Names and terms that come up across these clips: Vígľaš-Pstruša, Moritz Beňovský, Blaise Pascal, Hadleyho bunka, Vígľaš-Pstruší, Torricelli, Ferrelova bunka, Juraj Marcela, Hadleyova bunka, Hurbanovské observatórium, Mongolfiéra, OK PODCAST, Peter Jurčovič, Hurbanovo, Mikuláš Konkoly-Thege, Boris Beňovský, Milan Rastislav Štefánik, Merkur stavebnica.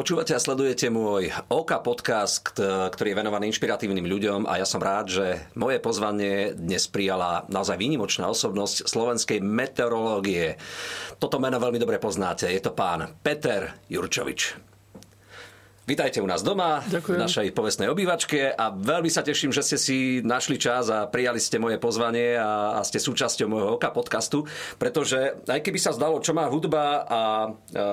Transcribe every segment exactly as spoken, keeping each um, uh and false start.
Počúvate a sledujete môj OK podcast, ktorý je venovaný inšpiratívnym ľuďom, a ja som rád, že moje pozvanie dnes prijala naozaj výnimočná osobnosť slovenskej meteorológie. Toto meno veľmi dobre poznáte. Je to pán Peter Jurčovič. Vítajte u nás doma. Ďakujem. V našej povestnej obývačke, a veľmi sa teším, že ste si našli čas a prijali ste moje pozvanie a, a ste súčasťou môjho OK podcastu, pretože aj keby sa zdalo, čo má hudba a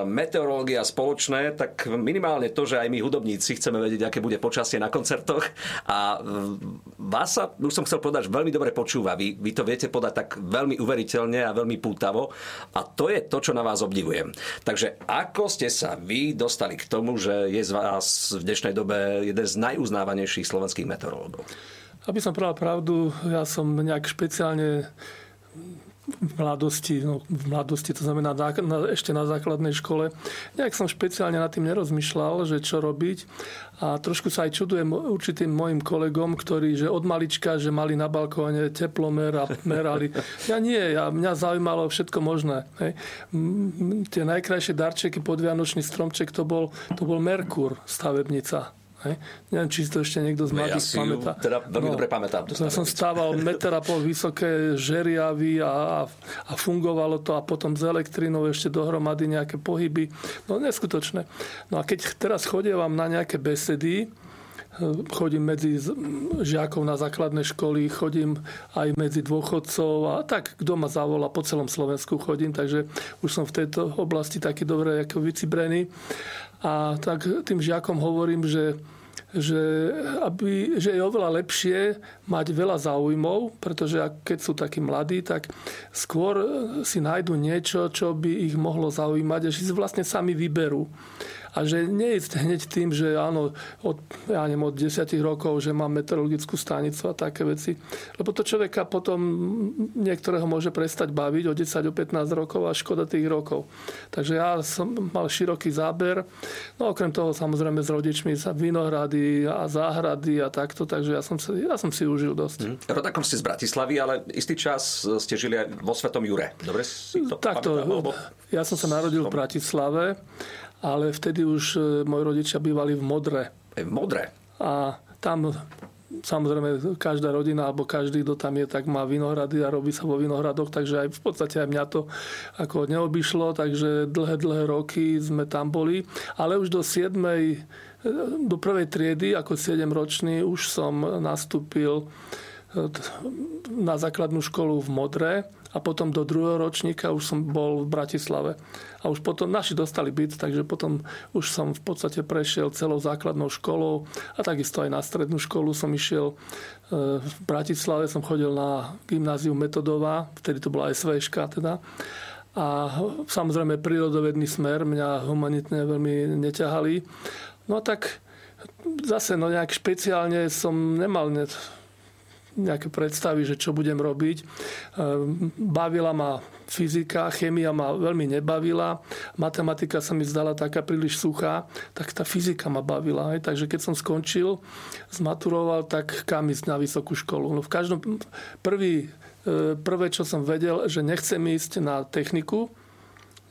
meteorológia spoločné, tak minimálne to, že aj my hudobníci chceme vedieť, aké bude počasie na koncertoch, a vás sa, už som chcel povedať, veľmi dobre počúva. Vy, vy to viete podať tak veľmi uveriteľne a veľmi pútavo, a to je to, čo na vás obdivujem. Takže ako ste sa vy dostali k tomu, že je z vás v dnešnej dobe jeden z najuznávanejších slovenských meteorológov? Aby som povedal pravdu, ja som nejak špeciálne v mladosti, no v mladosti, to znamená na, na, ešte na základnej škole, nejak som špeciálne nad tým nerozmýšľal, že čo robiť, a trošku sa aj čudujem určitým mojim kolegom, ktorí že od malička, že mali na balkóne teplomer a merali. Ja nie, ja, mňa zaujímalo všetko možné. Hej. Tie najkrajšie darčeky pod vianočný stromček, to bol, to bol Merkur stavebnica. Hej. Neviem, či to ešte niekto z mladých ja pamätá. Teda veľmi no, dobre pamätám. Ja som stával meter a pol vysoké žeriavy a, a fungovalo to, a potom s elektrinou ešte dohromady nejaké pohyby. No neskutočné. No a keď teraz chodievam na nejaké besedy, chodím medzi žiakov na základnej školy, chodím aj medzi dôchodcov, a tak, kto ma zavolá, po celom Slovensku chodím, takže už som v tejto oblasti taký dobre ako vycibrený. A tak tým žiakom hovorím, že, že, aby, že je oveľa lepšie mať veľa záujmov, pretože keď sú takí mladí, tak skôr si nájdu niečo, čo by ich mohlo zaujímať, že si vlastne sami vyberú. A že neísť hneď tým, že áno, od, ja neviem, od desať rokov, že mám meteorologickú stanicu a také veci. Lebo to človeka potom niektorého môže prestať baviť o desať, o pätnásť rokov, a škoda tých rokov. Takže ja som mal široký záber. No okrem toho samozrejme s rodičmi sa vinohrady a záhrady a takto, takže ja som, ja som si užil dosť. Mm. Rodakom ste z Bratislavy, ale istý čas ste žili aj vo Svetom Jure. Dobre si to takto, pamätám? Lebo... Ja som sa narodil som... v Bratislave, ale vtedy už moji rodičia bývali v Modre. V Modre? A tam samozrejme každá rodina, alebo každý, kto tam je, tak má vinohrady a robí sa vo vinohradoch, takže aj v podstate aj mňa to ako neobyšlo, takže dlhé, dlhé roky sme tam boli. Ale už do siedmej, do prvej triedy, ako sedemročný, už som nastúpil na základnú školu v Modre, a potom do druhého ročníka už som bol v Bratislave. A už potom naši dostali byt, takže potom už som v podstate prešiel celou základnou školou, a takisto aj na strednú školu som išiel v Bratislave, som chodil na gymnáziu Metodová, vtedy to bola SVŠka teda. A samozrejme prírodovedný smer mňa humanitne veľmi neťahali. No a tak zase no nejak špeciálne som nemal net... nejaké predstavy, že čo budem robiť. Bavila ma fyzika, chémia ma veľmi nebavila, matematika sa mi zdala taká príliš suchá, tak tá fyzika ma bavila. Hej. Takže keď som skončil, zmaturoval, tak kam ísť na vysokú školu. No v každom prvý, prvé, čo som vedel, že nechcem ísť na techniku,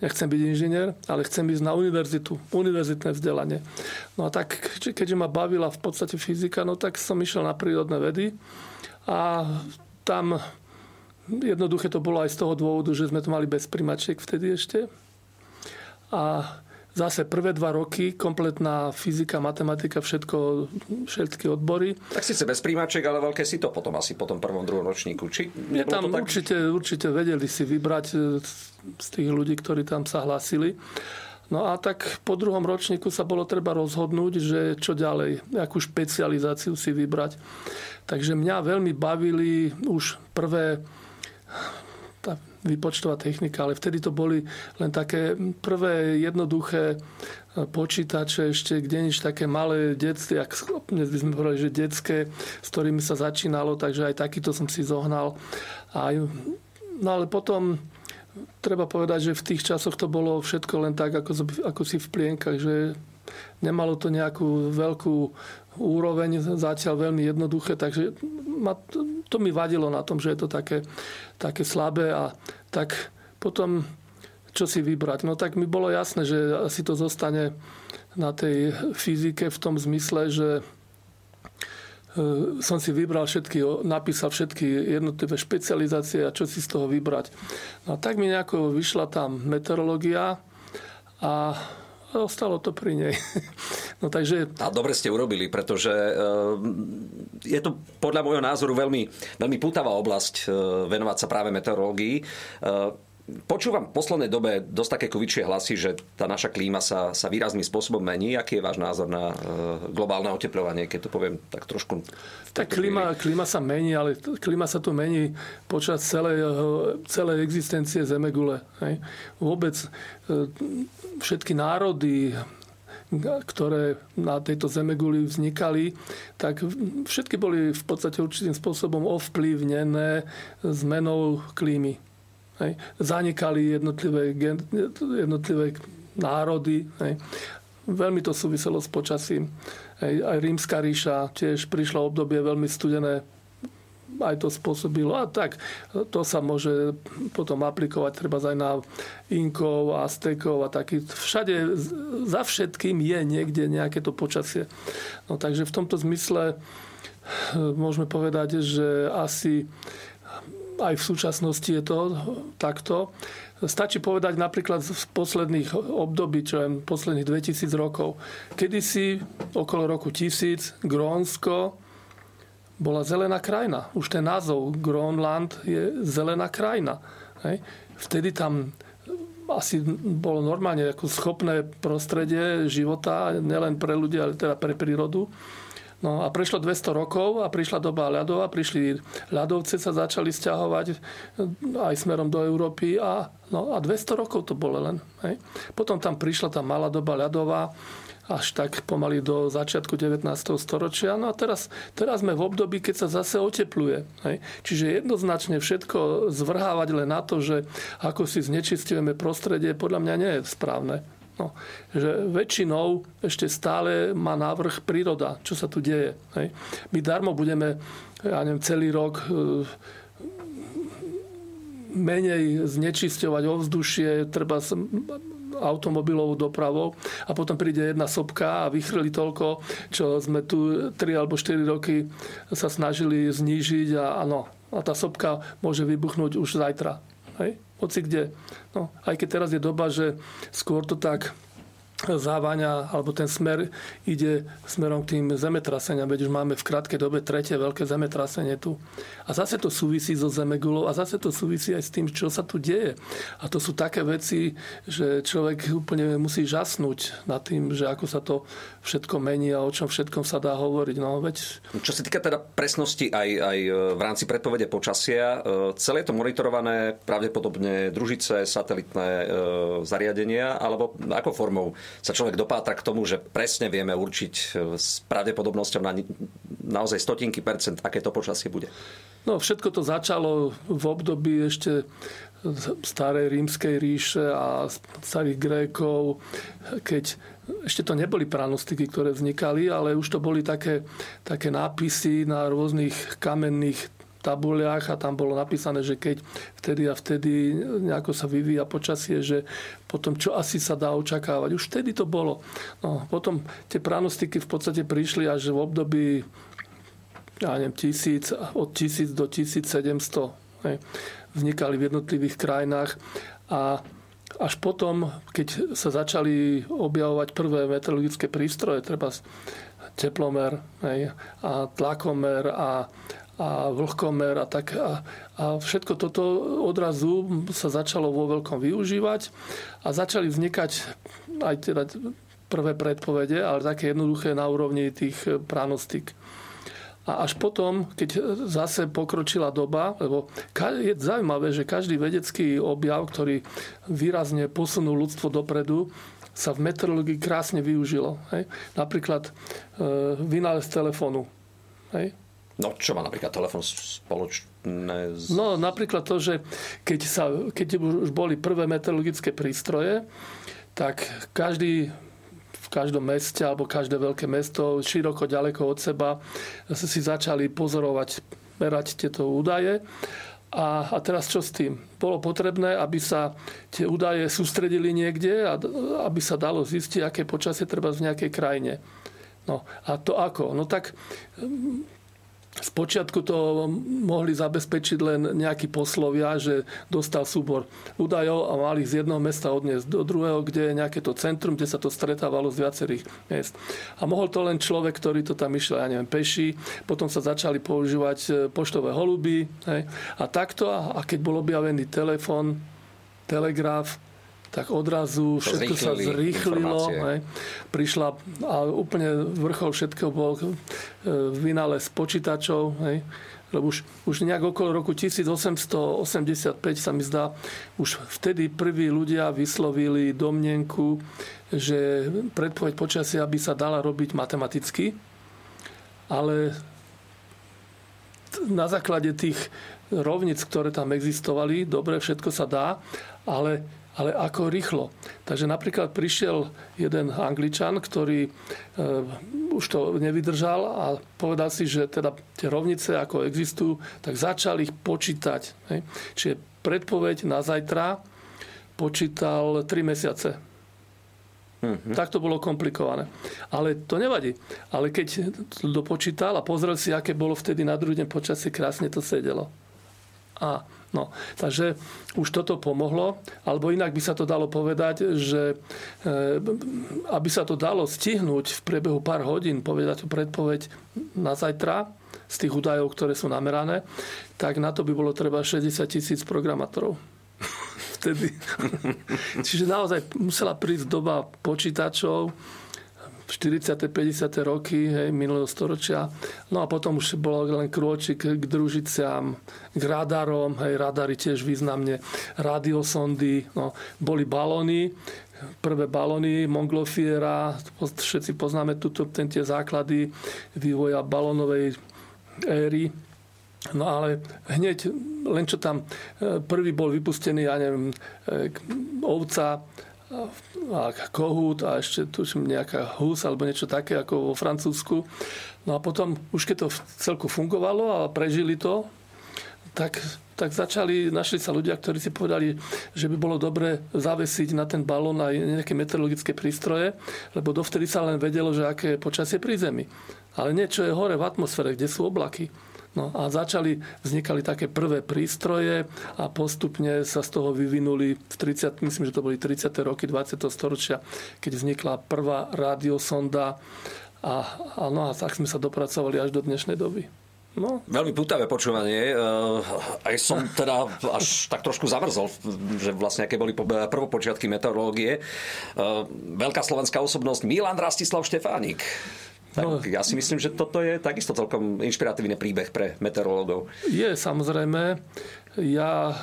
nechcem byť inžinier, ale chcem ísť na univerzitu, univerzitné vzdelanie. No a tak, keďže ma bavila v podstate fyzika, no tak som išiel na prírodné vedy. A tam jednoduché to bolo aj z toho dôvodu, že sme to mali bez primačiek vtedy ešte. A zase prvé dva roky kompletná fyzika, matematika, všetko, všetky odbory. Tak síce bez primačiek, ale veľké si to potom asi po tom prvom, druhom ročníku. Či nebolo tam to tak... určite, určite vedeli si vybrať z tých ľudí, ktorí tam sa hlásili. No a tak po druhom ročníku sa bolo treba rozhodnúť, že čo ďalej, akú špecializáciu si vybrať. Takže mňa veľmi bavili už prvé, tá výpočtová technika, ale vtedy to boli len také prvé jednoduché počítače, ešte kde nič také malé, detské, ako dnes by sme povedali, že detské, s ktorými sa začínalo, takže aj takýto som si zohnal. A, no ale potom... Treba povedať, že v tých časoch to bolo všetko len tak, ako, ako si v plienkach, že nemalo to nejakú veľkú úroveň, zatiaľ veľmi jednoduché, takže ma, to mi vadilo na tom, že je to také, také slabé, a tak potom čo si vybrať. No tak mi bolo jasné, že asi to zostane na tej fyzike v tom zmysle, že som si vybral všetky, napísal všetky jednotlivé špecializácie a čo si z toho vybrať. No tak mi nejako vyšla tam meteorológia a ostalo to pri nej. No, takže... A dobre ste urobili, pretože je to podľa môjho názoru veľmi, veľmi pútavá oblasť venovať sa práve meteorológii. Počúvam v poslednej dobe dosť také kuvičie hlasy, že tá naša klíma sa, sa výrazným spôsobom mení. Aký je váš názor na globálne otepľovanie, keď to poviem tak trošku... Tak klíma, klíma sa mení, ale klíma sa tu mení počas celej, celej existencie Zemegule. Hej. Vôbec všetky národy, ktoré na tejto Zemeguli vznikali, tak všetky boli v podstate určitým spôsobom ovplyvnené zmenou klímy. Hej. Zanikali jednotlivé, jednotlivé národy. Hej. Veľmi to súviselo s počasím. Hej. Aj Rímska ríša tiež prišla obdobie veľmi studené. Aj to spôsobilo. A tak to sa môže potom aplikovať treba aj na Inkov, Aztekov a taký. Všade za všetkým je niekde nejaké to počasie. No, takže v tomto zmysle môžeme povedať, že asi aj v súčasnosti je to takto. Stačí povedať napríklad z posledných období, čo je posledných dvetisíc rokov. Kedysi okolo roku tisíc Grónsko bola zelená krajina. Už ten názov Grónland je zelená krajina. Hej. Vtedy tam asi bolo normálne ako schopné prostredie života, nielen pre ľudí, ale teda pre prírodu. No a prešlo dvesto rokov a prišla doba ľadov a prišli ľadovce, sa začali sťahovať aj smerom do Európy a, no a dvesto rokov to bolo len. Hej. Potom tam prišla tá malá doba ľadová až tak pomaly do začiatku devätnásteho storočia. No a teraz, teraz sme v období, keď sa zase otepluje. Hej. Čiže jednoznačne všetko zvrhávať len na to, že ako si znečistujeme prostredie, podľa mňa nie je správne. No, že väčšinou ešte stále má návrh príroda, čo sa tu deje. Hej. My darmo budeme, ja neviem, celý rok e, menej znečisťovať ovzdušie, treba s automobilovou dopravou a potom príde jedna sopka a vychrli toľko, čo sme tu tri alebo štyri roky sa snažili znížiť a, a, no, a tá sopka môže vybuchnúť už zajtra. Hej. Hoci kde. No, aj keď teraz je doba, že skôr to tak závaňa, alebo ten smer ide smerom k tým zemetraseniam, veď už máme v krátkej dobe tretie veľké zemetrasenie tu. A zase to súvisí so zemegulou a zase to súvisí aj s tým, čo sa tu deje. A to sú také veci, že človek úplne musí žasnúť nad tým, že ako sa to všetko mení a o čom všetkom sa dá hovoriť. No, veď... Čo sa týka teda presnosti aj, aj v rámci predpovede počasia, celé to monitorované pravdepodobne družice, satelitné zariadenia, alebo ako formou sa človek dopátra k tomu, že presne vieme určiť s pravdepodobnosťou na naozaj stotinky percent, aké to počasie bude? No, všetko to začalo v období ešte starej Rímskej ríše a starých Grékov, keď ešte to neboli pranostiky, ktoré vznikali, ale už to boli také, také nápisy na rôznych kamenných tabuliach a tam bolo napísané, že keď vtedy a vtedy nejako sa vyvíja počasie, že potom čo asi sa dá očakávať. Už vtedy to bolo. No, potom tie pranostiky v podstate prišli až v období ja neviem, tisíc, od tisíc do tisíc sedemsto. Hej. Vznikali v jednotlivých krajinách a až potom, keď sa začali objavovať prvé meteorologické prístroje, treba teplomer, hej, a tlakomer a a vlhkomer a tak. A, a všetko toto odrazu sa začalo vo veľkom využívať a začali vznikať aj teda prvé predpovede, ale také jednoduché na úrovni tých pranostík. A až potom, keď zase pokročila doba, lebo je zaujímavé, že každý vedecký objav, ktorý výrazne posunul ľudstvo dopredu, sa v meteorológii krásne využilo. Hej? Napríklad e, vynález telefónu. Hej? No, čo má napríklad telefón spoločné z... No, napríklad to, že keď, sa, keď už boli prvé meteorologické prístroje, tak každý v každom meste alebo každé veľké mesto široko, ďaleko od seba si začali pozorovať, merať tieto údaje A, a teraz čo s tým? Bolo potrebné, aby sa tie údaje sústredili niekde a aby sa dalo zistiť, aké počasie treba v nejakej krajine. No a to ako? No tak spočiatku to mohli zabezpečiť len nejakí poslovia, že dostal súbor údajov a mali z jedného mesta odniesť do druhého, kde je nejaké to centrum, kde sa to stretávalo z viacerých miest. A mohol to len človek, ktorý to tam išiel, ja neviem, peší. Potom sa začali používať poštové holuby. Hej. A takto, a keď bol objavený telefón, telegraf, tak odrazu všetko sa zrýchlilo. Prišla a úplne vrchol všetkého bol vynález počítačov. Hej. Lebo už, už nejak okolo roku tisícosemstoosemdesiatpäť sa mi zdá, už vtedy prví ľudia vyslovili domnenku, že predpoveď počasia by sa dala robiť matematicky, ale na základe tých rovnic, ktoré tam existovali, dobre, všetko sa dá, ale ale ako rýchlo. Takže napríklad prišiel jeden Angličan, ktorý e, už to nevydržal a povedal si, že teda tie rovnice, ako existujú, tak začal ich počítať. Hej. Čiže predpoveď na zajtra počítal tri mesiace. Mm-hmm. Tak to bolo komplikované. Ale to nevadí. Ale keď to dopočítal a pozrel si, aké bolo vtedy na druhý deň počasie, krásne to sedelo. A no, takže už toto pomohlo, alebo inak by sa to dalo povedať, že e, aby sa to dalo stihnúť v priebehu pár hodín, povedať tú predpoveď na zajtra z tých údajov, ktoré sú namerané, tak na to by bolo treba šesťdesiat tisíc programátorov. Vtedy. Čiže naozaj musela prísť doba počítačov, štyridsiate päťdesiate roky hej, minulého storočia. No a potom už bolo len krôčik k družiciam, k radarom, hej, radary tiež významne, radiosondy, no, boli balóny, prvé balóny, Mongolfiéra, všetci poznáme tuto, ten tie základy vývoja balónovej éry. No ale hneď, len čo tam prvý bol vypustený, ja neviem, ovca, a kohút a ešte tuším nejaká hus alebo niečo také ako vo Francúzsku. No a potom už keď to celku fungovalo a prežili to, tak, tak začali, našli sa ľudia, ktorí si povedali, že by bolo dobre zavesiť na ten balón aj nejaké meteorologické prístroje, lebo dovtedy sa len vedelo, že aké je počasie pri Zemi. Ale niečo je hore v atmosfére, kde sú oblaky. No a začali, vznikali také prvé prístroje a postupne sa z toho vyvinuli v tridsiatych myslím, že to boli tridsiate roky dvadsiateho storočia, keď vznikla prvá radiosonda a, a, no a tak sme sa dopracovali až do dnešnej doby. No. Veľmi pútavé počúvanie. Aj som teda až tak trošku zamrzol, že vlastne aké boli prvopočiatky meteorológie. Veľká slovenská osobnosť Milan Rastislav Štefánik. Tak ja si myslím, že toto je takisto celkom inšpiratívny príbeh pre meteorológov. Je, samozrejme. Ja,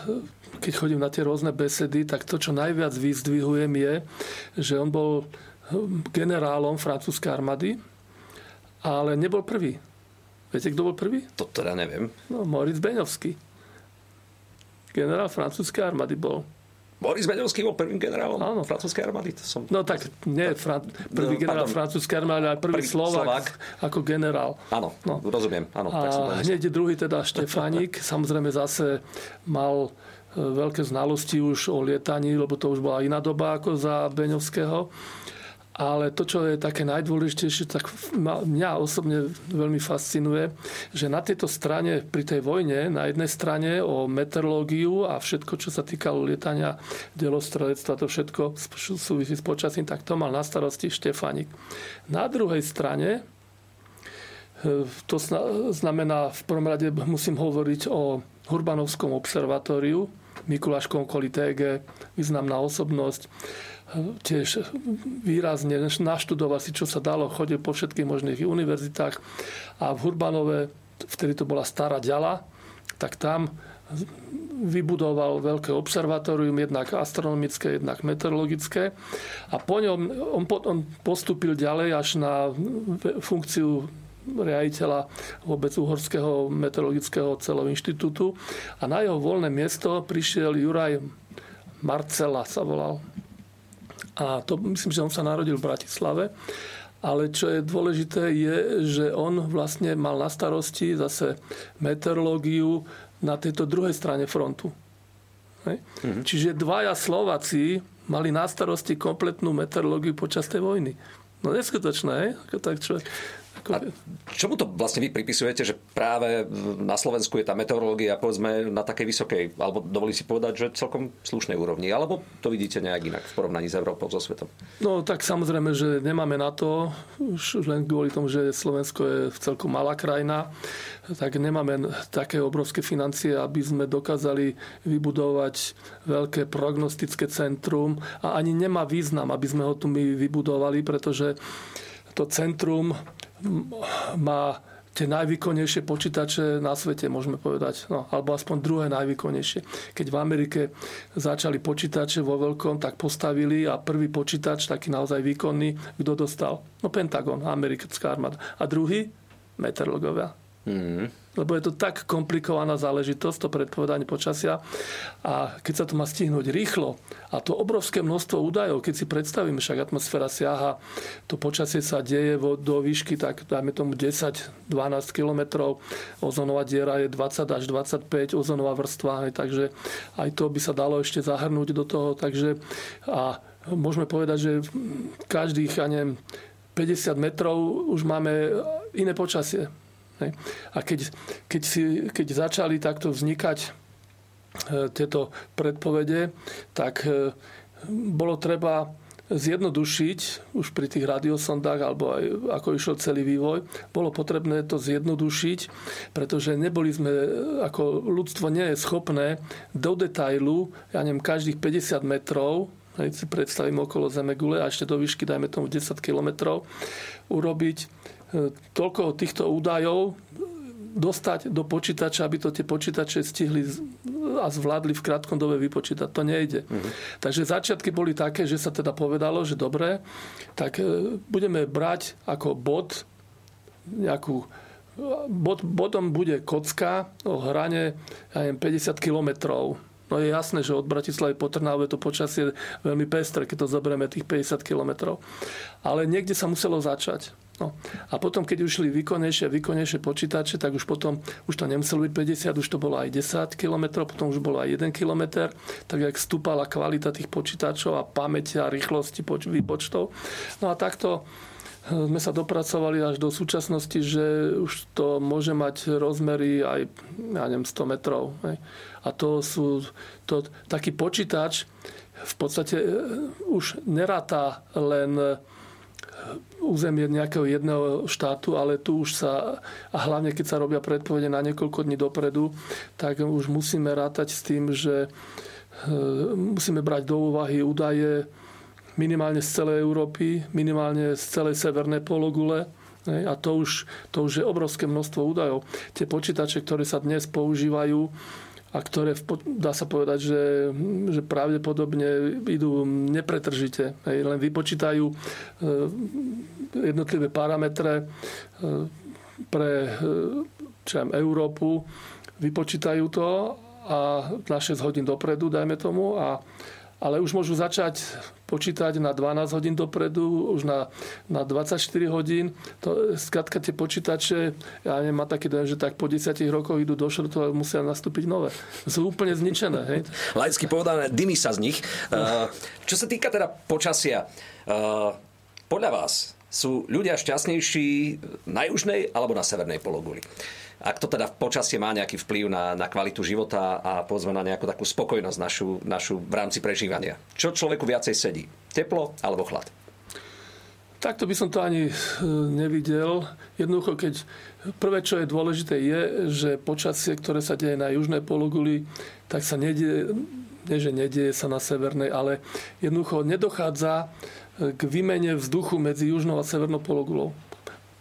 keď chodím na tie rôzne besedy, tak to, čo najviac vyzdvihujem, je, že on bol generálom francúzskej armády, ale nebol prvý. Viete, kto bol prvý? To teda neviem. No, Moritz Beňovský. Generál francúzskej armády bol. Boris Beňovský bol prvým generálom áno. francúzskej armády. To som... No tak, nie fra... prvý no, generál francúzskej armády, ale prvý, prvý Slovák, Slovák ako generál. Áno, no. rozumiem. Áno, a tak som hneď druhý teda Štefánik. Samozrejme zase mal veľké znalosti už o lietaní, lebo to už bola iná doba ako za Beňovského. Ale to, čo je také najdôležitejšie, tak mňa osobne veľmi fascinuje, že na tejto strane, pri tej vojne, na jednej strane o meteorológiu a všetko, čo sa týkalo lietania, delostrelectva, to všetko súvisí s počasím, tak to mal na starosti Štefánik. Na druhej strane, to znamená, v prvom rade musím hovoriť o Hurbanovskom observatóriu, Mikuláš Konkoly-Thege, významná osobnosť, tiež výrazne naštudoval si, čo sa dalo, chodil po všetkých možných univerzitách a v Hurbanove, vtedy to bola Stará Ďala, tak tam vybudoval veľké observatórium, jednak astronomické, jednak meteorologické a po ňom on, on postúpil ďalej až na funkciu riaditeľa vôbec Uhorského meteorologického celého inštitútu a na jeho voľné miesto prišiel Juraj Marcela, sa volal. A to myslím, že on sa narodil v Bratislave ale čo je dôležité je, že on vlastne mal na starosti zase meteorológiu na tejto druhej strane frontu. Mm-hmm. Čiže dvaja Slováci mali na starosti kompletnú meteorológiu počas tej vojny. No neskutočné, ako tak človek. A čomu to vlastne vy pripisujete, že práve na Slovensku je tá meteorológia povedzme na takej vysokej, alebo dovolí si povedať, že celkom slušnej úrovni, alebo to vidíte nejak inak v porovnaní s Európou, so svetom? No tak samozrejme, že nemáme na to, už len kvôli tomu, že Slovensko je celkom malá krajina, tak nemáme také obrovské financie, aby sme dokázali vybudovať veľké prognostické centrum a ani nemá význam, aby sme ho tu my vybudovali, pretože to centrum má tie najvýkonnejšie počítače na svete, môžeme povedať. No, alebo aspoň druhé najvýkonnejšie. Keď v Amerike začali počítače vo veľkom, tak postavili a prvý počítač, taký naozaj výkonný, kto dostal? No Pentagon, americká armáda. A druhý? Meteorológovia. Mm-hmm. Lebo je to tak komplikovaná záležitosť, to predpovedanie počasia. A keď sa to má stihnúť rýchlo, a to obrovské množstvo údajov, keď si predstavíme, však atmosféra siaha, to počasie sa deje do výšky, tak dajme tomu desať až dvanásť kilometrov, ozonová diera je dvadsať až dvadsaťpäť, ozonová vrstva, takže aj to by sa dalo ešte zahrnúť do toho. Takže a môžeme povedať, že každých, ja neviem, päťdesiat metrov už máme iné počasie. A keď, keď, si, keď začali takto vznikať e, tieto predpovede, tak e, bolo treba zjednodušiť už pri tých radiosondách, alebo aj ako išiel celý vývoj, bolo potrebné to zjednodušiť, pretože neboli sme, ako ľudstvo nie je schopné do detailu, ja neviem, každých päťdesiat metrov, hej, si predstavím okolo Zemegule a ešte do výšky, dajme tomu desať kilometrov, urobiť toľko týchto údajov dostať do počítača, aby to tie počítače stihli a zvládli v krátkom dobe vypočítať. To nejde. Mm-hmm. Takže začiatky boli také, že sa teda povedalo, že dobre, tak budeme brať ako bod nejakú bod, bodom bude kocka o hrane, ja neviem, päťdesiat kilometrov. No je jasné, že od Bratislavy po Trnavu to počasie veľmi pestré, keď to zoberieme tých päťdesiat kilometrov. Ale niekde sa muselo začať. No. A potom, keď už šli výkonnejšie a výkonnejšie počítače, tak už potom už to nemuselo byť päťdesiat, už to bolo aj desať kilometrov, potom už bolo aj jeden kilometr, tak jak vstúpala kvalita tých počítačov a pamäť a rýchlosti poč- výpočtov. No a takto sme sa dopracovali až do súčasnosti, že už to môže mať rozmery aj, ja neviem, sto metrov. Ne? A to sú to, taký počítač v podstate už neráta len územie nejakého jedného štátu, ale tu už sa, a hlavne keď sa robia predpovede na niekoľko dní dopredu, tak už musíme rátať s tým, že musíme brať do úvahy údaje minimálne z celej Európy, minimálne z celej severnej pologule. A to už, to už je obrovské množstvo údajov. Tie počítače, ktoré sa dnes používajú a ktoré, dá sa povedať, že, že pravdepodobne idú nepretržite. Len vypočítajú jednotlivé parametre pre čo viem, Európu, vypočítajú to a na šesť hodín dopredu, dajme tomu, a ale už môžu začať počítať na dvanásť hodín dopredu, už na, na dvadsaťštyri hodín. Skrátka tie počítače, ja neviem, má taký dojem, že tak po desiatich rokoch idú do šrotu a musia nastúpiť nové. Sú úplne zničené. Hej? Laicky povedané, dymi sa z nich. No. Čo sa týka teda počasia, podľa vás sú ľudia šťastnejší na južnej alebo na severnej pologuli? Ak to teda v počasie má nejaký vplyv na, na kvalitu života a povedzme na nejakú takú spokojnosť našu, našu v rámci prežívania. Čo človeku viacej sedí? Teplo alebo chlad? Takto by som to ani nevidel. Jednoducho, keď prvé, čo je dôležité, je, že počasie, ktoré sa deje na južnej pologuli, tak sa nedie, nie že nedieje sa na severnej, ale jednoducho nedochádza k výmene vzduchu medzi južnou a severnou pologulou.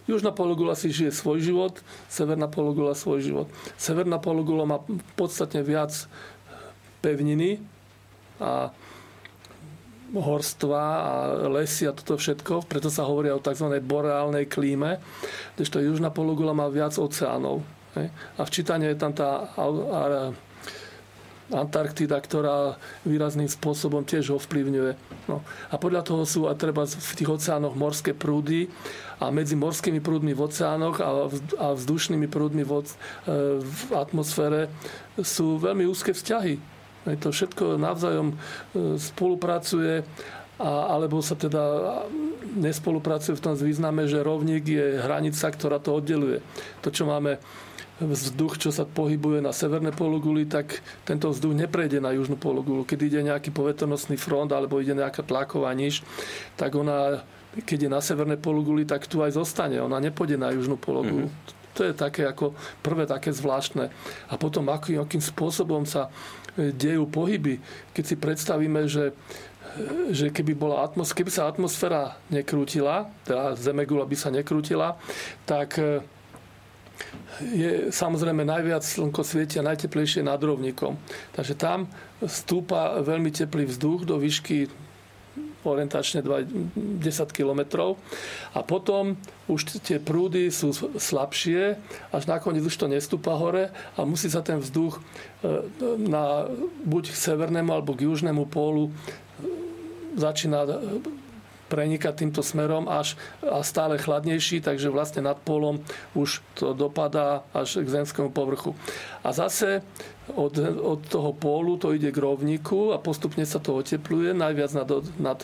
Južná pologula si žije svoj život, severná pologula svoj život. Severná pologula má podstatne viac pevniny a horstva a lesy a toto všetko, preto sa hovorí o tzv. Boreálnej klíme, kdežto južná pologula má viac oceánov. A včítanie je tam tá Antarktída, ktorá výrazným spôsobom tiež ho vplyvňuje. No. A podľa toho sú a treba v tých oceánoch morské prúdy a medzi morskými prúdmi v oceánoch a vzdušnými prúdmi v atmosfére sú veľmi úzke vzťahy. To všetko navzájom spolupracuje a, alebo sa teda nespolupracuje v tom význame, že rovník je hranica, ktorá to oddeluje. To, čo máme vzduch, čo sa pohybuje na severné pologuli, tak tento vzduch neprejde na južnú pologulu. Keď ide nejaký poveternostný front alebo ide nejaká tlaková niž, tak ona, keď je na severné pologuli, tak tu aj zostane. Ona nepôjde na južnú pologulu. Mm-hmm. To je také ako prvé také zvláštne. A potom aký, akým spôsobom sa dejú pohyby. Keď si predstavíme, že že keby, bola atmos- keby sa atmosféra nekrútila, teda zemegula by sa nekrútila, tak je samozrejme najviac slnko svietia najteplejšie nad rovníkom. Takže tam stúpa veľmi teplý vzduch do výšky orientačne desať kilometrov a potom už tie prúdy sú slabšie, až nakoniec už to nestúpa hore a musí sa ten vzduch na buď k severnému alebo k južnému pólu začína prenikať týmto smerom až a stále chladnejší, takže vlastne nad polom už to dopadá až k zemskému povrchu. A zase od, od toho pólu to ide k rovníku a postupne sa to otepluje najviac nad, nad,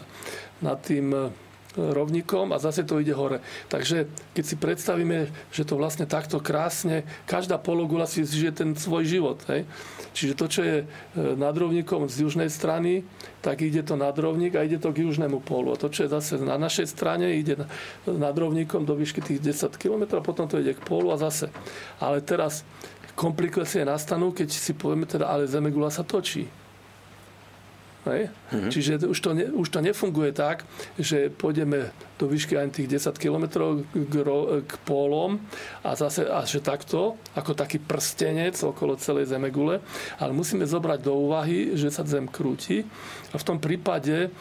nad tým rovníkom a zase to ide hore. Takže keď si predstavíme, že to vlastne takto krásne, každá pologula si žije ten svoj život. Hej? Čiže to, čo je nad rovníkom z južnej strany, tak ide to nad rovník a ide to k južnému pólu. A to, čo je zase na našej strane, ide nad rovníkom do výšky tých desať kilometrov, potom to ide k pólu a zase. Ale teraz komplikácie nastanú, keď si povieme teda, ale zemegula sa točí. Hej? Mhm. Čiže už to, ne, už to nefunguje tak, že pôjdeme do výšky aj tých desať kilometrov k, k pólom a zase až takto, ako taký prstenec okolo celej zemegule, ale musíme zobrať do úvahy, že sa zem krúti a v tom prípade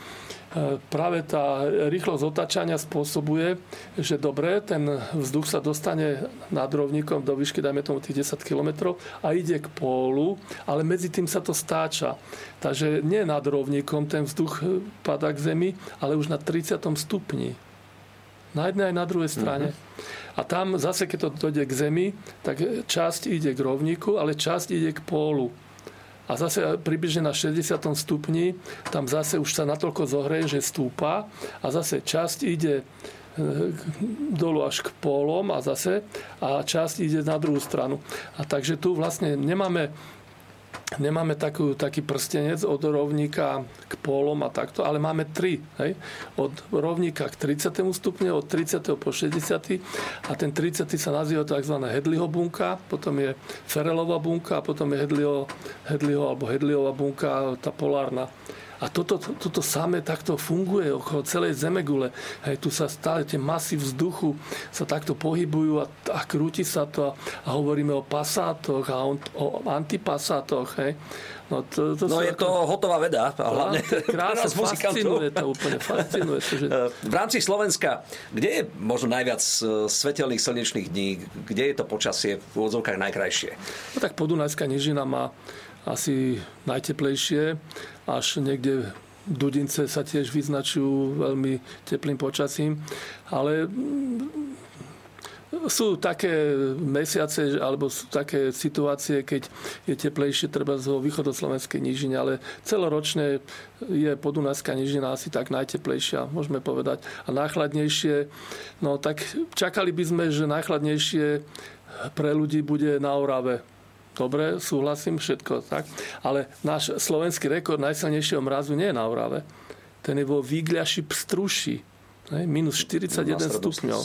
práve tá rýchlosť otáčania spôsobuje, že dobre, ten vzduch sa dostane nad rovníkom do výšky, dajme tomu tých desať kilometrov a ide k pólu, ale medzi tým sa to stáča. Takže nie nad rovníkom ten vzduch padá k zemi, ale už na tridsiatom stupni. Na jednej aj na druhej strane. Mm-hmm. A tam zase, keď to dojde k zemi, tak časť ide k rovníku, ale časť ide k pólu. A zase približne na šesťdesiatom stupni tam zase už sa natoľko zohreje, že stúpa a zase časť ide dolu až k pólom a zase a časť ide na druhú stranu. A takže tu vlastne nemáme, nemáme takú, taký prstenec od rovníka k pólom a takto, ale máme tri. Hej? Od rovníka k tridsiatemu stupňu, od tridsiateho po šesťdesiaty a ten tridsiaty sa nazýva tzv. Hadleyho bunka, potom je Ferrelova bunka a potom je Hadleyho, Hadleyho alebo Hadleyova bunka, tá polárna. A toto, to, toto samé takto funguje okolo celej zemegule. Hej, tu sa stále tie masy vzduchu sa takto pohybujú a, a krúti sa to a, a hovoríme o pasátoch a on, o antipasátoch. Hej. No, to, to no je ako... to hotová veda. Hlavne krása, fascinuje to úplne. Fascinuje to, že... V rámci Slovenska, kde je možno najviac svetelných slnečných dní? Kde je to počasie v úvodzovkách najkrajšie? No tak Podunajská nížina má asi najteplejšie, až niekde Dudince sa tiež vyznačujú veľmi teplým počasím, ale sú také mesiace alebo sú také situácie, keď je teplejšie treba zo východoslovenskej nížine, ale celoročne je Podunajská nížina asi tak najteplejšia, môžeme povedať. A najchladnejšie, no tak čakali by sme, že najchladnejšie pre ľudí bude na Orave. Dobre, súhlasím, všetko, tak? Ale náš slovenský rekord najsilnejšieho mrazu nie je na Orave. Ten je vo Vígľaši-Pstruší. minus štyridsaťjeden stupňov.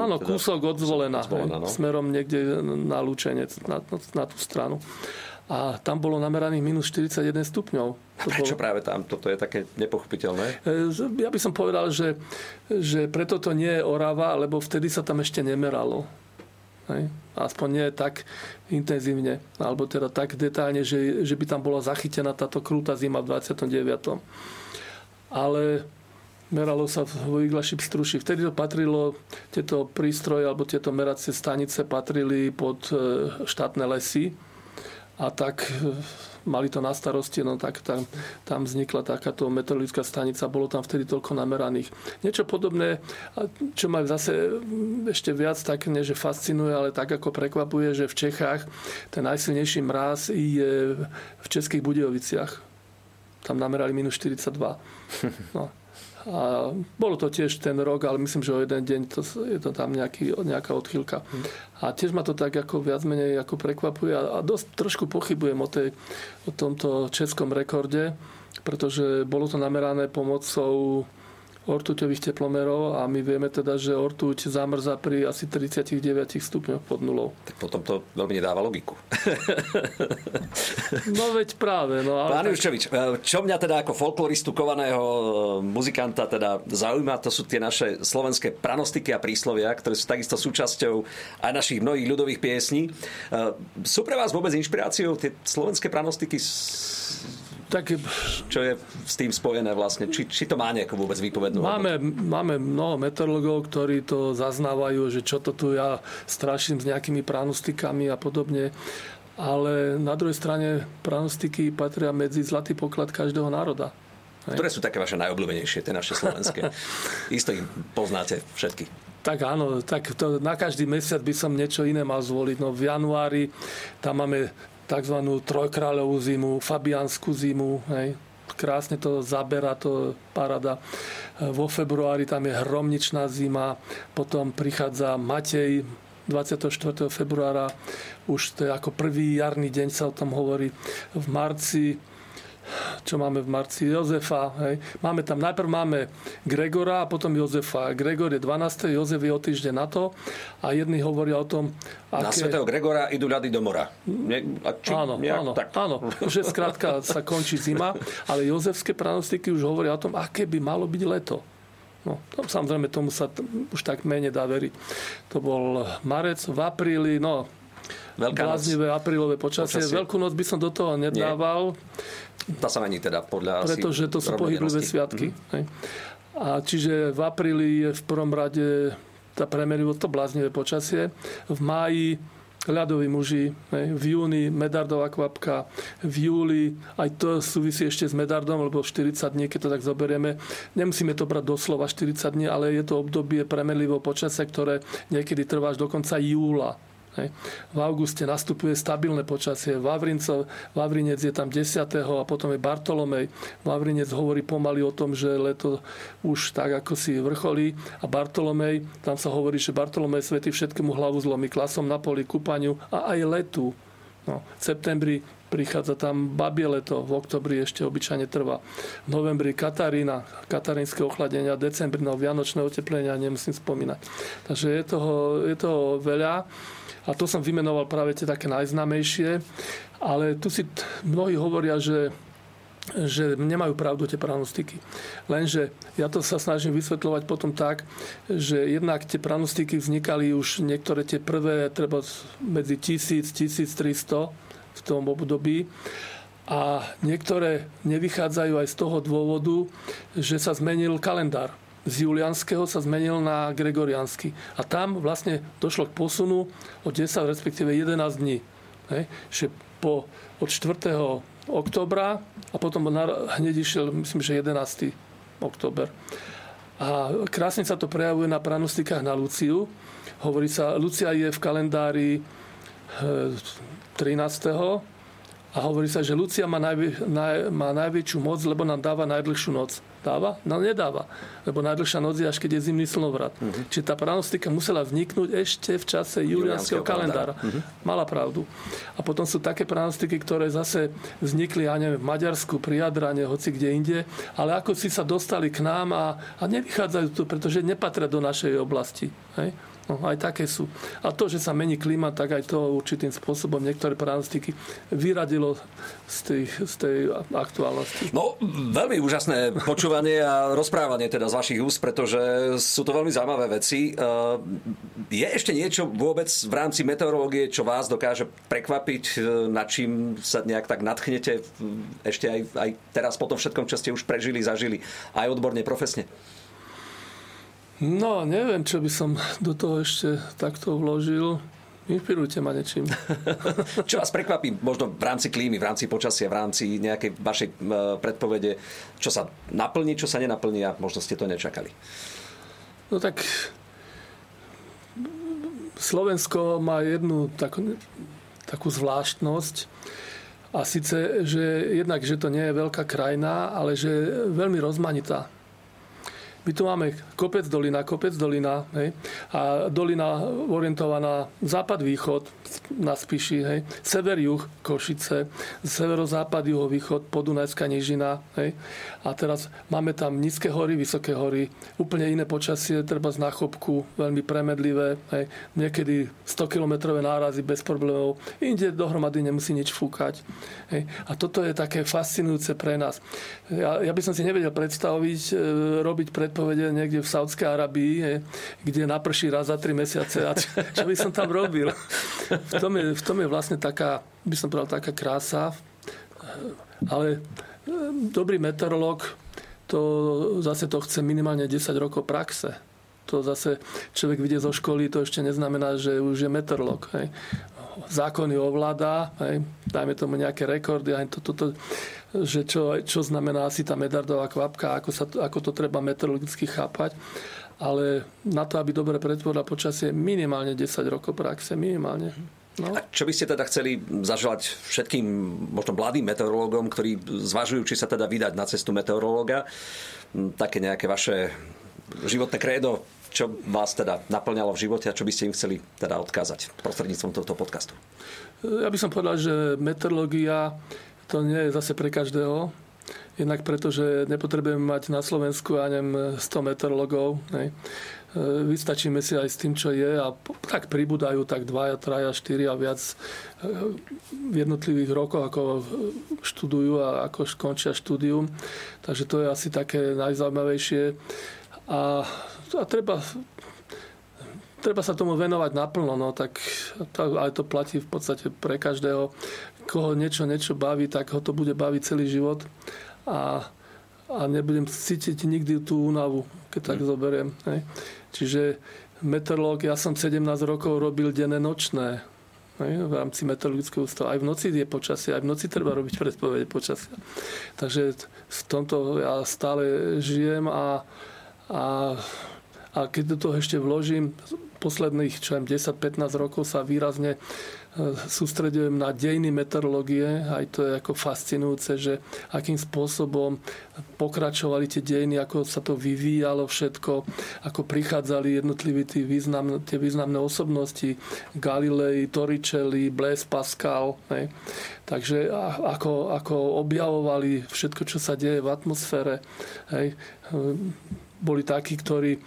Áno, teda kúsok od Zvolena. Zvolena no? Smerom niekde na Lučenec, na, na tú stranu. A tam bolo nameraných minus štyridsaťjeden stupňov. To Prečo bolo... práve tam? Toto je také nepochopiteľné. Ja by som povedal, že, že preto to nie je Orava, lebo vtedy sa tam ešte nemeralo. Aspoň nie tak intenzívne, alebo teda tak detailne, že, že by tam bola zachytená táto krúta zima v dvadsiatom deviatom Ale meralo sa v Vígľaši-Pstruši. Vtedy to patrilo, tieto prístroje alebo tieto meracie stanice patrili pod štátne lesy. a tak mali to na starosti, no tak tam, tam vznikla takáto meteorologická stanica, bolo tam vtedy toľko nameraných. Niečo podobné, čo ma zase ešte viac tak, nie že fascinuje, ale tak ako prekvapuje, že v Čechách ten najsilnejší mráz je v Českých Budějoviciach. Tam namerali mínus štyridsaťdva. No. A bolo to tiež ten rok, ale myslím, že o jeden deň to, je to tam nejaký, nejaká odchýlka. A tiež ma to tak ako viac menej ako prekvapuje a, a dosť trošku pochybujem o, tej, o tomto českom rekorde, pretože bolo to namerané pomocou ortuťových teplomerov a my vieme teda, že ortuť zamrzá pri asi tridsaťdeväť stupňoch pod nulou. Tak potom to veľmi nedáva logiku. No veď práve. No, ale Pán tak... Jurčovič, čo mňa teda ako folkloristu, kovaného muzikanta teda zaujíma, to sú tie naše slovenské pranostiky a príslovia, ktoré sú takisto súčasťou aj našich mnohých ľudových piesní. Sú pre vás vôbec inšpiráciou tie slovenské pranostiky? Tak, čo je s tým spojené vlastne? Či, či to má nejakú vôbec výpovednú? Máme, máme mnoho meteorológov, ktorí to zaznávajú, že čo to tu ja straším s nejakými pranostikami a podobne. Ale na druhej strane pranostiky patria medzi zlatý poklad každého národa. Ktoré sú také vaše najobľúbenejšie, tie naše slovenské? Isto ich poznáte všetky. Tak áno, tak to, na každý mesiac by som niečo iné mal zvoliť. No v januári tam máme takzvanú trojkráľovú zimu, fabiánsku zimu, hej. Krásne to zabera, to parada. Vo februári tam je hromničná zima, potom prichádza Matej, dvadsiateho štvrtého februára, už to je ako prvý jarný deň, sa o tom hovorí. V marci, čo máme v marci? Jozefa, hej. Máme tam, najprv máme Gregora a potom Jozefa. Gregor je dvanásteho, Jozef je o týždeň na to a jedni hovoria o tom, aké... Na svätého Gregora idú ľady do mora. Ne, či, áno, áno, áno. Už je skrátka, sa končí zima, ale jozefské pranostiky už hovoria o tom, aké by malo byť leto. No, tam, samozrejme, tomu sa t- už tak menej dá veriť. To bol marec, v apríli, no... Bláznivé aprílové počasie. počasie. Veľkú noc by som do toho nedával. Tá sa mení teda podľa... Pretože to sú pohyblivé sviatky. Mm-hmm. A čiže v apríli je v prvom rade tá premenlivosť, to bláznivé počasie. V máji ľadoví muži, v júni medardová kvapka, v júli, aj to súvisí ešte s medardom, lebo štyridsať dní, keď to tak zoberieme, nemusíme to brať doslova štyridsať dní, ale je to obdobie premenlivého počasia, ktoré niekedy trvá až do konca júla. V auguste nastupuje stabilné počasie. Vavrincov, Vavrinec je tam desiateho a potom je Bartolomej. Vavrinec hovorí pomaly o tom, že leto už tak ako si vrcholí a Bartolomej, tam sa hovorí, že Bartolomej svätý všetkému hlavu zlomí, klasom na poli, kúpaniu a aj letu. No, v septembri prichádza tam babie leto, v oktobri ešte obyčajne trvá. V novembri Katarína, katarínske ochladenia, decembri, no, vianočné oteplenia, nemusím spomínať. Takže je toho, je toho veľa. A to som vymenoval práve tie také najznámejšie. Ale tu si t- mnohí hovoria, že, že nemajú pravdu tie pranostiky. Lenže ja to sa snažím vysvetľovať potom tak, že jednak tie pranostiky vznikali už niektoré tie prvé, treba medzi tisíc až tisíctristo v tom období. A niektoré nevychádzajú aj z toho dôvodu, že sa zmenil kalendár. Z julianského sa zmenil na gregoriansky. A tam vlastne došlo k posunu o desať, respektíve jedenásť dní. Hej. Že po, od štvrtého októbra a potom na, hneď išiel, myslím, že jedenásteho október. A krásne sa to prejavuje na pranostikách na Luciu. Hovorí sa, Lucia je v kalendári trinásteho a hovorí sa, že Lucia má, najvi, naj, má najväčšiu moc, lebo nám dáva najdlhšiu noc. Dáva? No nedáva, lebo najdlhšia noc je až keď je zimný slnovrat. Mm-hmm. Čiže tá pranostika musela vzniknúť ešte v čase juliánskeho kalendára. Mm-hmm. Mala pravdu. A potom sú také pranostiky, ktoré zase vznikli, ja neviem, v Maďarsku, pri Jadrane, hoci kde inde, ale ako si sa dostali k nám a, a nevychádzajú tu, pretože nepatria do našej oblasti. Hej? No, aj také sú. A to, že sa mení klíma, tak aj to určitým spôsobom niektoré pranostiky vyradilo z tej, z tej aktuálnosti. No, veľmi úžasné počúvanie a rozprávanie teda z vašich úst, pretože sú to veľmi zaujímavé veci. Je ešte niečo vôbec v rámci meteorológie, čo vás dokáže prekvapiť, nad čím sa nejak tak nadchnete ešte aj, aj teraz po tom všetkom, čo ste už prežili, zažili, aj odborne, profesne? No, neviem, čo by som do toho ešte takto vložil. Inšpirujte ma niečím. Čo vás prekvapí možno v rámci klímy, v rámci počasia, v rámci nejakej vašej predpovede, čo sa naplní, čo sa nenaplní a možno ste to nečakali? No tak Slovensko má jednu takú, takú zvláštnosť a síce, že jednak, že to nie je veľká krajina, ale že je veľmi rozmanitá. My tu máme kopec dolina, kopec dolina, hej? A dolina orientovaná západ-východ na Spiši, hej? Sever-juh Košice, severozápad-juhovýchod, Podunajská nížina, hej? A teraz máme tam nízke hory, vysoké hory, úplne iné počasie, treba z náchopku, veľmi premedlivé, hej? Niekedy stokilometrové nárazy bez problémov, inde dohromady nemusí nič fúkať. Hej? A toto je také fascinujúce pre nás. Ja, ja by som si nevedel predstaviť, e, robiť pred povede niekde v Saudskej Arabii, kde naprší raz za tri mesiace. A čo, čo by som tam robil? V tom je, v tom je vlastne taká, by som povedal, taká krása. Ale dobrý meteorológ, to zase to chce minimálne desať rokov praxe. To zase človek vidie zo školy, to ešte neznamená, že už je meteorológ. Hej. Zákony ovláda, hej. Dajme tomu nejaké rekordy, aj toto... To, to, že čo, čo znamená asi tá medardová kvapka, ako, sa, ako to treba meteorologicky chápať. Ale na to, aby dobre predpovedal počasie, minimálne desať rokov praxe, minimálne. No. A čo by ste teda chceli zaželať všetkým možno mladým meteorológom, ktorí zvažujú, či sa teda vydať na cestu meteorológa? Také nejaké vaše životné krédo, čo vás teda naplňalo v živote a čo by ste im chceli teda odkázať prostredníctvom tohto podcastu? Ja by som povedal, že meteorológia to nie je zase pre každého. Jednak preto, že nepotrebujeme mať na Slovensku, ja neviem, sto meteorológov. Ne? Vystačíme si aj s tým, čo je. A tak pribúdajú tak dvaja, traja, štyria viac v jednotlivých rokoch, ako študujú a ako končia štúdium. Takže to je asi také najzaujímavejšie. A, a treba... Treba sa tomu venovať naplno, no, tak, tak, ale to platí v podstate pre každého. Koho niečo, niečo baví, tak ho to bude baviť celý život a, a nebudem cítiť nikdy tú únavu, keď tak zoberiem. Ne? Čiže meteorológ, ja som sedemnásť rokov robil denné nočné, ne? V rámci meteorologického ústavu. Aj v noci je počasie, aj v noci treba robiť predpovede počasia. Takže v tomto ja stále žijem a, a, a keď do toho ešte vložím... posledných desať až pätnásť rokov sa výrazne sústredujem na dejiny meteorológie. Aj to je ako fascinujúce, že akým spôsobom pokračovali tie dejiny, ako sa to vyvíjalo všetko, ako prichádzali jednotliví tí významné, tie významné osobnosti, Galilei, Torricelli, Blaise Pascal. Ne? Takže ako, ako objavovali všetko, čo sa deje v atmosfére. Hej? Boli takí, ktorí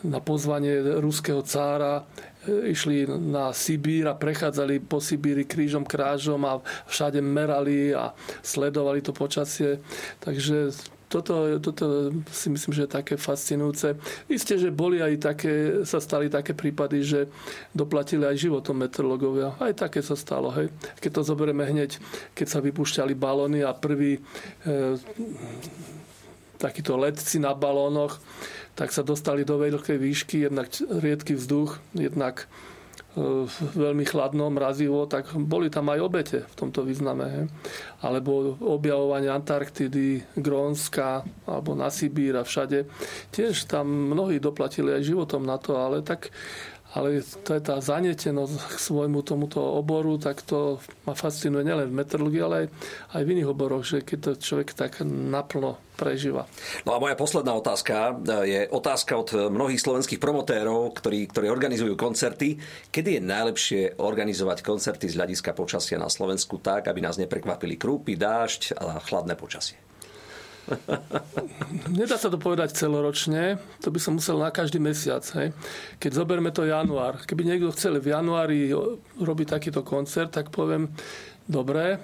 na pozvanie ruského cára išli na Sibír a prechádzali po Sibíri krížom krážom a všade merali a sledovali to počasie. Takže toto, toto si myslím, že je také fascinujúce. Isté, že boli aj také, sa stali také prípady, že doplatili aj životom meteorológovia. Aj také sa stalo. Hej. Keď to zoberieme hneď, keď sa vypúšťali balóny a prvý eh, takíto letci na balónoch, tak sa dostali do veľkej výšky, jednak riedky vzduch, jednak e, veľmi chladno, mrazivo, tak boli tam aj obete v tomto význame. He. Alebo objavovanie Antarktidy, Grónska, alebo na Sibír a všade. Tiež tam mnohí doplatili aj životom na to, ale tak ale to je tá zanietenosť k svojmu tomuto oboru, tak to ma fascinuje nielen v meteorológii, ale aj, aj v iných oboroch, že keď to človek tak naplno prežíva. No a moja posledná otázka je otázka od mnohých slovenských promotérov, ktorí, ktorí organizujú koncerty. Kedy je najlepšie organizovať koncerty z hľadiska počasia na Slovensku tak, aby nás neprekvapili krúpy, dážď a chladné počasie? Nedá sa to povedať celoročne, to by som musel na každý mesiac. Hej. Keď zoberme to január, keby niekto chcel v januári robiť takýto koncert, tak poviem, dobre,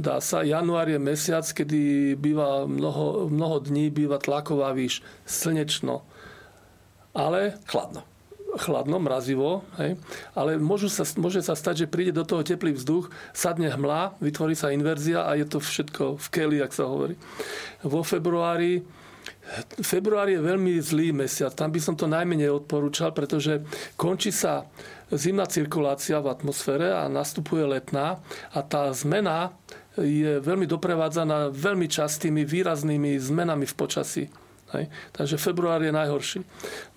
dá sa. Január je mesiac, kedy býva mnoho, mnoho dní, býva tlaková výš, slnečno, ale chladno. Chladno, mrazivo, hej. Ale môžu sa, môže sa stať, že príde do toho teplý vzduch, sadne hmla, vytvorí sa inverzia a je to všetko v keli, jak sa hovorí. Vo februári Február je veľmi zlý mesiac, tam by som to najmenej odporúčal, pretože končí sa zimná cirkulácia v atmosfére a nastupuje letná a tá zmena je veľmi doprevádzaná veľmi častými výraznými zmenami v počasí. Hej. Takže február je najhorší.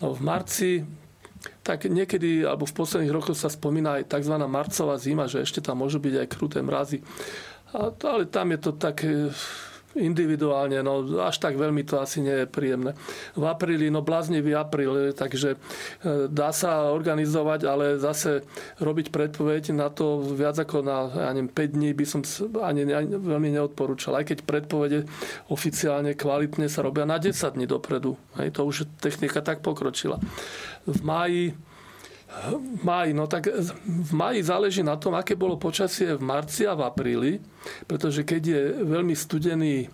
No, v marci, tak niekedy, alebo v posledných rokoch sa spomína aj tzv. Marcová zima, že ešte tam môžu byť aj kruté mrazy. A to, ale tam je to tak individuálne, no až tak veľmi to asi nie je príjemné. V apríli, no bláznivý apríl, takže dá sa organizovať, ale zase robiť predpoveď na to viac ako na, ja neviem, päť dní by som ani, ani veľmi neodporúčal, aj keď predpovede oficiálne kvalitne sa robia na desať dní dopredu. Hej, to už technika tak pokročila. V máji V máji, no tak v máji záleží na tom, aké bolo počasie v marci a v apríli, pretože keď je veľmi studený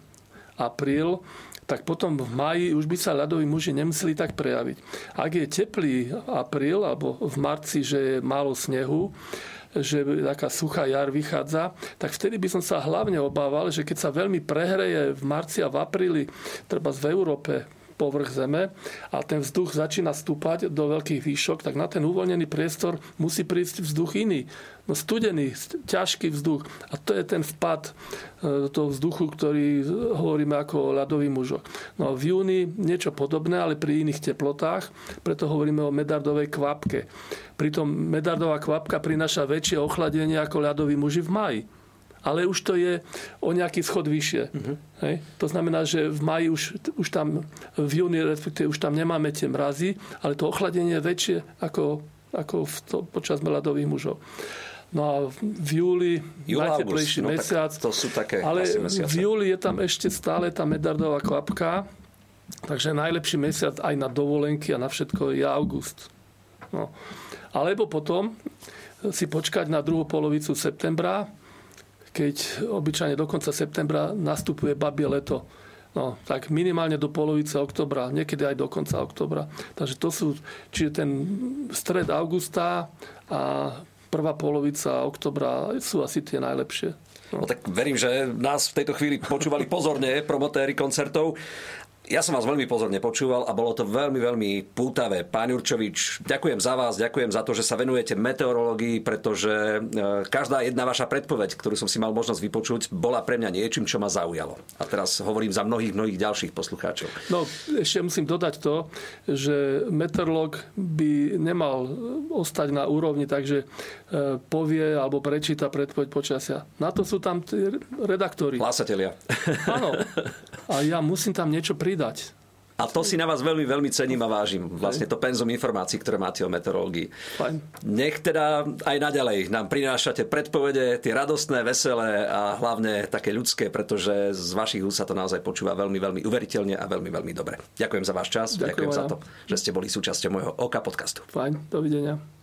apríl, tak potom v máji už by sa ľadoví muži nemuseli tak prejaviť. Ak je teplý apríl, alebo v marci, že je málo snehu, že taká suchá jar vychádza, tak vtedy by som sa hlavne obával, že keď sa veľmi prehreje v marci a v apríli, treba v Európe, povrch zeme a ten vzduch začína stúpať do veľkých výšok, tak na ten uvoľnený priestor musí prísť vzduch iný. No studený, ťažký vzduch. A to je ten vpad toho vzduchu, ktorý hovoríme ako ľadový mužok. No v júni niečo podobné, ale pri iných teplotách, preto hovoríme o medardovej kvapke. Pritom medardová kvapka prináša väčšie ochladenie ako ľadoví muži v máji. Ale už to je o nejaký schod vyššie. Uh-huh. Hej? To znamená, že v máji už, už tam, v júni respektíve, už tam nemáme tie mrazy, ale to ochladenie je väčšie ako, ako v to, počas ľadových mužov. No a v júli, najteplejší no, mesiac, to sú také ale v júli je tam ešte stále tá medardová kvapka, takže najlepší mesiac aj na dovolenky a na všetko je august. No. Alebo potom si počkať na druhú polovicu septembra, keď obyčajne do konca septembra nastupuje babie leto. No, tak minimálne do polovice októbra, niekedy aj do konca októbra. Takže to sú, čiže ten stred augusta a prvá polovica októbra sú asi tie najlepšie. No. No tak verím, že nás v tejto chvíli počúvali pozorne promotéri koncertov. Ja som vás veľmi pozorne počúval a bolo to veľmi, veľmi pútavé. Pán Jurčovič, ďakujem za vás, ďakujem za to, že sa venujete meteorológii, pretože každá jedna vaša predpoveď, ktorú som si mal možnosť vypočuť, bola pre mňa niečím, čo ma zaujalo. A teraz hovorím za mnohých, mnohých ďalších poslucháčov. No, ešte musím dodať to, že meteorológ by nemal ostať na úrovni, takže povie alebo prečíta predpoveď počasia. Na to sú tam tí redaktori. Hlásatelia. Áno. A ja musím tam niečo pridať. Dať. A to si na vás veľmi, veľmi cením a vážim. Vlastne to penzum informácií, ktoré máte o meteorológii. Fajn. Nech teda aj naďalej nám prinášate predpovede, tie radostné, veselé a hlavne také ľudské, pretože z vašich úst sa to naozaj počúva veľmi, veľmi uveriteľne a veľmi, veľmi dobre. Ďakujem za váš čas. Ďakujem, ďakujem za to, že ste boli súčasťou môjho OK podcastu. Fajn, dovidenia.